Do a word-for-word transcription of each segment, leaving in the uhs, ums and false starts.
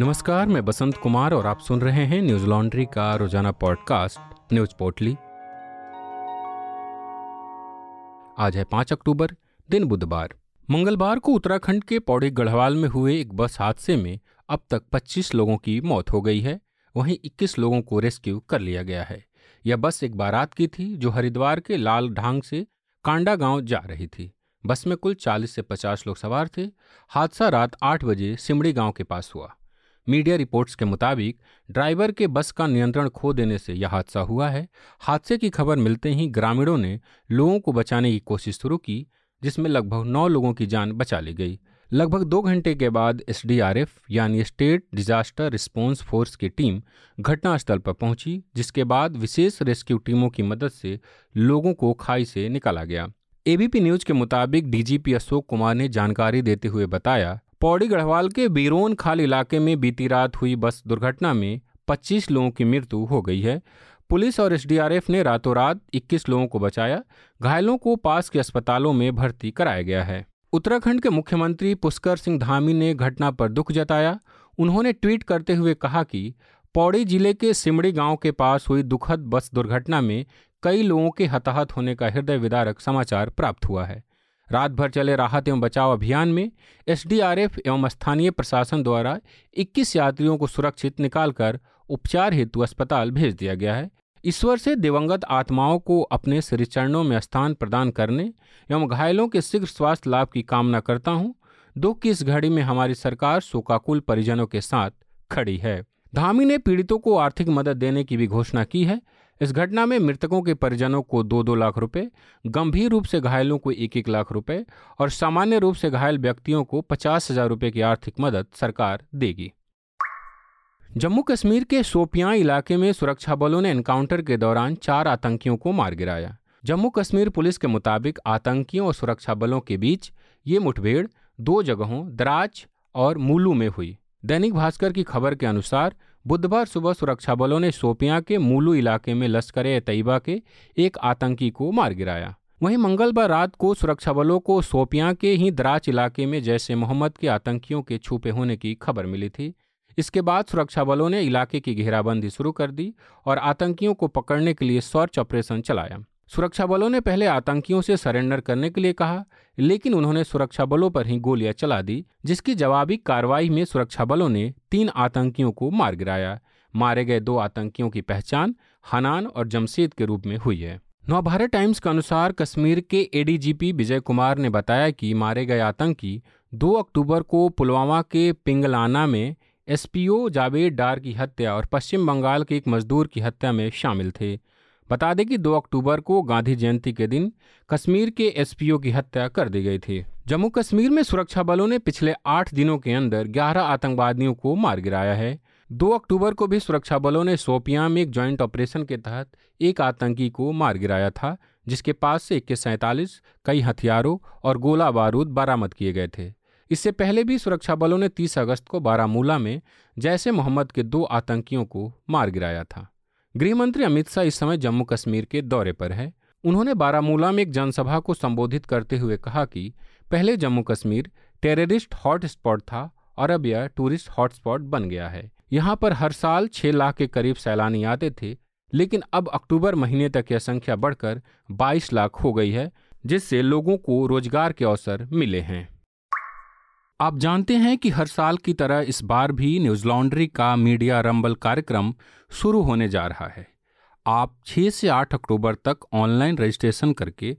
नमस्कार, मैं बसंत कुमार और आप सुन रहे हैं न्यूज लॉन्ड्री का रोजाना पॉडकास्ट न्यूज पोटली। आज है पाँच अक्टूबर, दिन बुधवार। मंगलवार को उत्तराखंड के पौड़ी गढ़वाल में हुए एक बस हादसे में अब तक पच्चीस लोगों की मौत हो गई है, वहीं इक्कीस लोगों को रेस्क्यू कर लिया गया है। यह बस एक बारात की थी जो हरिद्वार के लाल ढांग से कांडा गांव जा रही थी। बस में कुल चालीस से पचास लोग सवार थे। हादसा रात आठ बजे सिमड़ी गांव के पास हुआ। मीडिया रिपोर्ट्स के मुताबिक ड्राइवर के बस का नियंत्रण खो देने से यह हादसा हुआ है। हादसे की खबर मिलते ही ग्रामीणों ने लोगों को बचाने की कोशिश शुरू की, जिसमें लगभग नौ लोगों की जान बचा ली गई। लगभग दो घंटे के बाद एस डी आर एफ यानी स्टेट डिजास्टर रिस्पांस फोर्स की टीम घटनास्थल पर पहुंची, जिसके बाद विशेष रेस्क्यू टीमों की मदद से लोगों को खाई से निकाला गया। ए बी पी न्यूज के मुताबिक D G P Ashok Kumar ने जानकारी देते हुए बताया, पौड़ी गढ़वाल के बीरोन खाल इलाके में बीती रात हुई बस दुर्घटना में पच्चीस लोगों की मृत्यु हो गई है। पुलिस और एस डी आर एफ ने रातों रात इक्कीस लोगों को बचाया। घायलों को पास के अस्पतालों में भर्ती कराया गया है। उत्तराखंड के मुख्यमंत्री पुष्कर सिंह धामी ने घटना पर दुख जताया। उन्होंने ट्वीट करते हुए कहा कि पौड़ी जिले के सिमड़ी गांव के पास हुई दुखद बस दुर्घटना में कई लोगों के हताहत होने का हृदय विदारक समाचार प्राप्त हुआ है। रात भर चले राहत एवं बचाव अभियान में एस डी आर एफ एवं स्थानीय प्रशासन द्वारा इक्कीस यात्रियों को सुरक्षित निकालकर उपचार हेतु अस्पताल भेज दिया गया है। ईश्वर से दिवंगत आत्माओं को अपने श्री चरणों में स्थान प्रदान करने एवं घायलों के शीघ्र स्वास्थ्य लाभ की कामना करता हूं। दुख की इस घड़ी में हमारी सरकार शोकाकुल परिजनों के साथ खड़ी है। धामी ने पीड़ितों को आर्थिक मदद देने की भी घोषणा की है। इस घटना में मृतकों के परिजनों को दो दो लाख रुपए, गंभीर रूप से घायलों को एक एक लाख रुपए और सामान्य रूप से घायल व्यक्तियों को पचास हजार रुपये की आर्थिक मदद सरकार देगी। जम्मू कश्मीर के शोपियां इलाके में सुरक्षा बलों ने एनकाउंटर के दौरान चार आतंकियों को मार गिराया। जम्मू कश्मीर पुलिस के मुताबिक आतंकियों और सुरक्षा बलों के बीच ये मुठभेड़ दो जगहों दराज और मूलू में हुई। दैनिक भास्कर की खबर के अनुसार बुधवार सुबह सुरक्षा बलों ने शोपियां के मूलू इलाके में लश्कर-ए-तैयबा के एक आतंकी को मार गिराया। वहीं मंगलवार रात को सुरक्षा बलों को शोपियां के ही द्राच इलाके में जैश-ए-मोहम्मद के आतंकियों के छुपे होने की खबर मिली थी। इसके बाद सुरक्षा बलों ने इलाके की घेराबंदी शुरू कर दी और आतंकियों को पकड़ने के लिए सर्च ऑपरेशन चलाया। सुरक्षा बलों ने पहले आतंकियों से सरेंडर करने के लिए कहा, लेकिन उन्होंने सुरक्षा बलों पर ही गोलियां चला दी, जिसकी जवाबी कार्रवाई में सुरक्षा बलों ने तीन आतंकियों को मार गिराया। मारे गए दो आतंकियों की पहचान हनान और जमशेद के रूप में हुई है। नवभारत टाइम्स के अनुसार कश्मीर के A D G P Vijay Kumar ने बताया कि मारे गए आतंकी दो अक्टूबर को पुलवामा के पिंगलाना में S P O Javed Dar की हत्या और पश्चिम बंगाल के एक मजदूर की हत्या में शामिल थे। बता दें कि दो अक्टूबर को गांधी जयंती के दिन कश्मीर के एस पी ओ की हत्या कर दी गई थी। जम्मू कश्मीर में सुरक्षा बलों ने पिछले आठ दिनों के अंदर ग्यारह आतंकवादियों को मार गिराया है। दो अक्टूबर को भी सुरक्षा बलों ने शोपियां में एक ज्वाइंट ऑपरेशन के तहत एक आतंकी को मार गिराया था, जिसके पास से इक्के सैंतालीस कई हथियारों और गोला बारूद बरामद किए गए थे। इससे पहले भी सुरक्षा बलों ने तीस अगस्त को बारामूला में जैश-ए-मोहम्मद के दो आतंकियों को मार गिराया था। गृहमंत्री अमित शाह इस समय जम्मू कश्मीर के दौरे पर हैं। उन्होंने बारामूला में एक जनसभा को संबोधित करते हुए कहा कि पहले Jammu Kashmir terrorist hot spot था और अब यह टूरिस्ट हॉट स्पॉट बन गया है। यहाँ पर हर साल छह लाख के करीब सैलानी आते थे, लेकिन अब अक्टूबर महीने तक यह संख्या बढ़कर बाईस लाख हो गई है, जिससे लोगों को रोजगार के अवसर मिले हैं। आप जानते हैं कि हर साल की तरह इस बार भी न्यूज लॉन्ड्री का मीडिया रंबल कार्यक्रम शुरू होने जा रहा है। आप छह से आठ अक्टूबर तक ऑनलाइन रजिस्ट्रेशन करके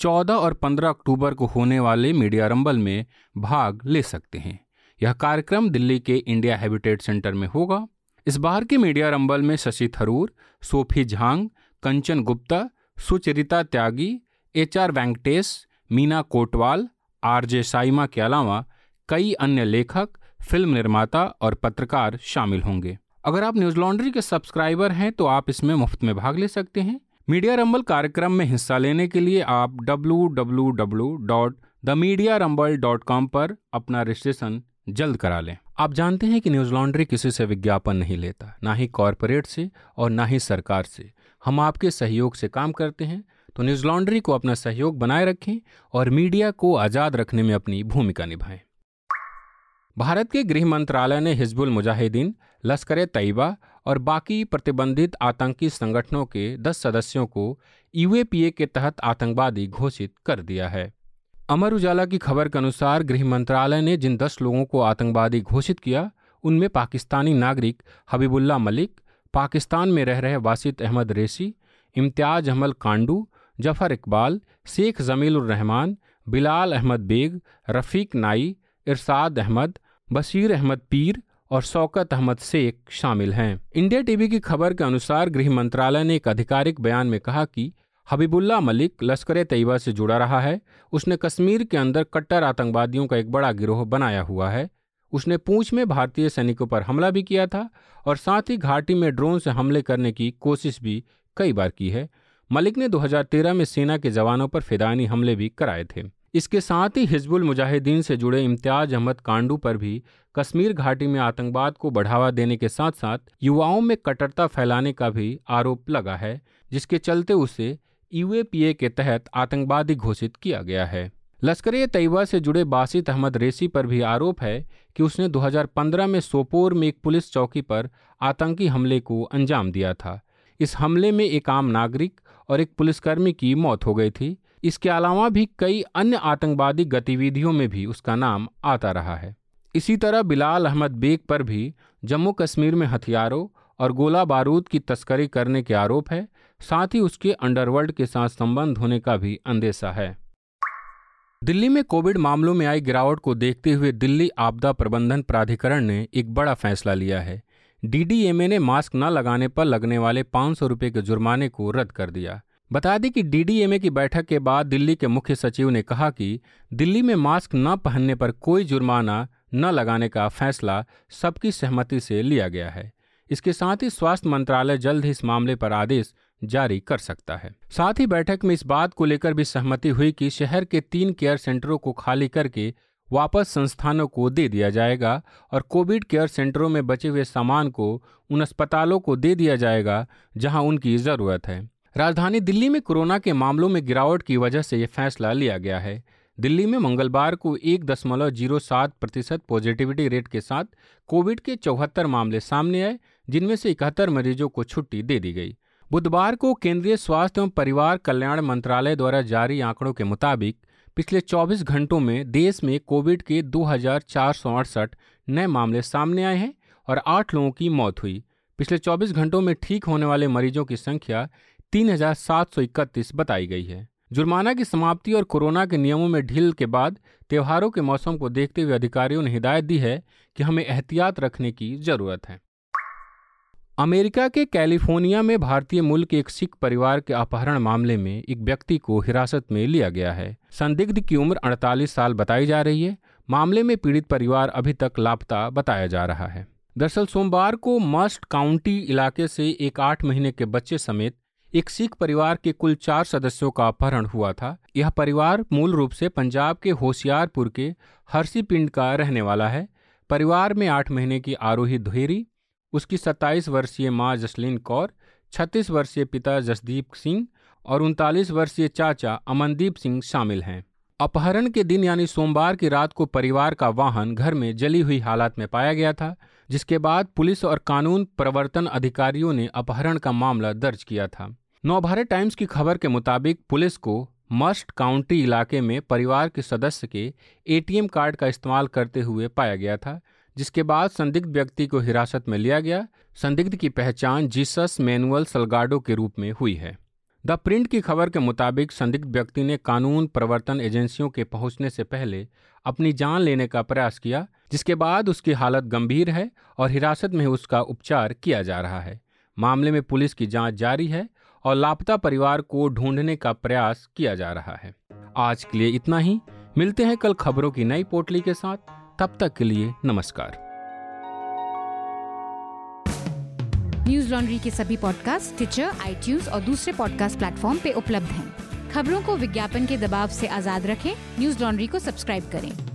चौदह और पंद्रह अक्टूबर को होने वाले मीडिया रंबल में भाग ले सकते हैं। यह कार्यक्रम दिल्ली के इंडिया हैबिटेट सेंटर में होगा। इस बार के मीडिया रंबल में Shashi Tharoor, Sophie Zhang, Kanchan Gupta, Sucharita Tyagi, H R Venkatesh, Meena Kotwal, R J Saima के अलावा कई अन्य लेखक, फिल्म निर्माता और पत्रकार शामिल होंगे। अगर आप न्यूज लॉन्ड्री के सब्सक्राइबर हैं तो आप इसमें मुफ्त में भाग ले सकते हैं। मीडिया रंबल कार्यक्रम में हिस्सा लेने के लिए आप W W W dot the media rumble dot com पर अपना रजिस्ट्रेशन जल्द करा लें। आप जानते हैं कि न्यूज लॉन्ड्री किसी से विज्ञापन नहीं लेता, ना ही कॉरपोरेट से और ना ही सरकार से। हम आपके सहयोग से काम करते हैं, तो न्यूज लॉन्ड्री को अपना सहयोग बनाए रखें और मीडिया को आज़ाद रखने में अपनी भूमिका निभाएं। भारत के गृह मंत्रालय ने हिजबुल मुजाहिदीन, लश्कर-ए-तैयबा और बाकी प्रतिबंधित आतंकी संगठनों के दस सदस्यों को यूएपीए के तहत आतंकवादी घोषित कर दिया है। अमर उजाला की खबर के अनुसार गृह मंत्रालय ने जिन दस लोगों को आतंकवादी घोषित किया उनमें पाकिस्तानी नागरिक हबीबुल्ला मलिक, पाकिस्तान में रह रहे वासित अहमद रेसी, इम्तियाज अहमद कांडू, जफर इकबाल, शेख जमीलुर रहमान, बिलाल अहमद बेग, रफ़ीक नाई, इरशाद अहमद, बशीर अहमद पीर और शौकत अहमद शेख शामिल हैं। इंडिया टीवी की खबर के अनुसार गृह मंत्रालय ने एक आधिकारिक बयान में कहा कि हबीबुल्ला मलिक लश्कर-ए-तैयबा से जुड़ा रहा है। उसने कश्मीर के अंदर कट्टर आतंकवादियों का एक बड़ा गिरोह बनाया हुआ है। उसने पूंछ में भारतीय सैनिकों पर हमला भी किया था और साथ ही घाटी में ड्रोन से हमले करने की कोशिश भी कई बार की है। मलिक ने दो हज़ार तेरह में सेना के जवानों पर फिदानी हमले भी कराए थे। इसके साथ ही हिजबुल मुजाहिदीन से जुड़े इम्तियाज अहमद कांडू पर भी कश्मीर घाटी में आतंकवाद को बढ़ावा देने के साथ साथ युवाओं में कट्टरता फैलाने का भी आरोप लगा है, जिसके चलते उसे यूएपीए के तहत आतंकवादी घोषित किया गया है। लश्कर-ए-तैयबा से जुड़े बासित अहमद रेसी पर भी आरोप है कि उसने दो हज़ार पंद्रह में सोपोर में एक पुलिस चौकी पर आतंकी हमले को अंजाम दिया था। इस हमले में एक आम नागरिक और एक पुलिसकर्मी की मौत हो गई थी। इसके अलावा भी कई अन्य आतंकवादी गतिविधियों में भी उसका नाम आता रहा है। इसी तरह बिलाल अहमद बेग पर भी जम्मू कश्मीर में हथियारों और गोला बारूद की तस्करी करने के आरोप है। साथ ही उसके अंडरवर्ल्ड के साथ संबंध होने का भी अंदेशा है। दिल्ली में कोविड मामलों में आई गिरावट को देखते हुए दिल्ली आपदा प्रबंधन प्राधिकरण ने एक बड़ा फैसला लिया है। डीडीएमए ने मास्क न लगाने पर लगने वाले पाँच सौ रुपये के जुर्माने को रद्द कर दिया। बता दें कि डीडीएमए की बैठक के बाद दिल्ली के मुख्य सचिव ने कहा कि दिल्ली में मास्क न पहनने पर कोई जुर्माना न लगाने का फैसला सबकी सहमति से लिया गया है। इसके साथ ही स्वास्थ्य मंत्रालय जल्द ही इस मामले पर आदेश जारी कर सकता है। साथ ही बैठक में इस बात को लेकर भी सहमति हुई कि शहर के तीन केयर सेंटरों को खाली करके वापस संस्थानों को दे दिया जाएगा और कोविड केयर सेंटरों में बचे हुए सामान को उन अस्पतालों को दे दिया जाएगा जहां उनकी ज़रूरत है। राजधानी दिल्ली में कोरोना के मामलों में गिरावट की वजह से यह फैसला लिया गया है। दिल्ली में मंगलवार को एक दशमलव जीरो सात प्रतिशत पॉजिटिविटी रेट के साथ कोविड के चौहत्तर मामले सामने आए, जिनमें से इकहत्तर मरीजों को छुट्टी दे दी गई। बुधवार को केंद्रीय स्वास्थ्य एवं परिवार कल्याण मंत्रालय द्वारा जारी आंकड़ों के मुताबिक पिछले चौबीस घंटों में देश में कोविड के दो हजार चार सौ अड़सठ नए मामले सामने आए हैं और आठ लोगों की मौत हुई। पिछले चौबीस घंटों में ठीक होने वाले मरीजों की संख्या तीन हजार सात सौ इकतीस बताई गई है। जुर्माना की समाप्ति और कोरोना के नियमों में ढील के बाद त्योहारों के मौसम को देखते हुए अधिकारियों ने हिदायत दी है कि हमें एहतियात रखने की जरूरत है। अमेरिका के कैलिफोर्निया में भारतीय मूल के एक सिख परिवार के अपहरण मामले में एक व्यक्ति को हिरासत में लिया गया है। संदिग्ध की उम्र अड़तालीस साल बताई जा रही है। मामले में पीड़ित परिवार अभी तक लापता बताया जा रहा है। दरअसल सोमवार को मस्ट काउंटी इलाके से एक आठ महीने के बच्चे समेत एक सिख परिवार के कुल चार सदस्यों का अपहरण हुआ था। यह परिवार मूल रूप से पंजाब के होशियारपुर के हरसी पिंड का रहने वाला है। परिवार में आठ महीने की आरोही धुएरी, उसकी सत्ताईस वर्षीय माँ जसलीन कौर, छत्तीस वर्षीय पिता जसदीप सिंह और उनतालीस वर्षीय चाचा अमनदीप सिंह शामिल हैं। अपहरण के दिन यानी सोमवार की रात को परिवार का वाहन घर में जली हुई हालत में पाया गया था, जिसके बाद पुलिस और कानून प्रवर्तन अधिकारियों ने अपहरण का मामला दर्ज किया था। नवभारत टाइम्स की खबर के मुताबिक पुलिस को मस्ट काउंटी इलाके में परिवार के सदस्य के एटीएम कार्ड का इस्तेमाल करते हुए पाया गया था, जिसके बाद संदिग्ध व्यक्ति को हिरासत में लिया गया। संदिग्ध की पहचान जीसस मैनुअल सलगाडो के रूप में हुई है। द प्रिंट की खबर के मुताबिक संदिग्ध व्यक्ति ने कानून प्रवर्तन एजेंसियों के पहुंचने से पहले अपनी जान लेने का प्रयास किया, जिसके बाद उसकी हालत गंभीर है और हिरासत में उसका उपचार किया जा रहा है। मामले में पुलिस की जाँच जारी है और लापता परिवार को ढूंढने का प्रयास किया जा रहा है। आज के लिए इतना ही। मिलते हैं कल खबरों की नई पोटली के साथ। तब तक के लिए नमस्कार। न्यूज लॉन्ड्री के सभी पॉडकास्ट टिचर, आईट्यूज और दूसरे पॉडकास्ट प्लेटफॉर्म पे उपलब्ध हैं। खबरों को विज्ञापन के दबाव से आजाद रखें। न्यूज लॉन्ड्री को सब्सक्राइब करें।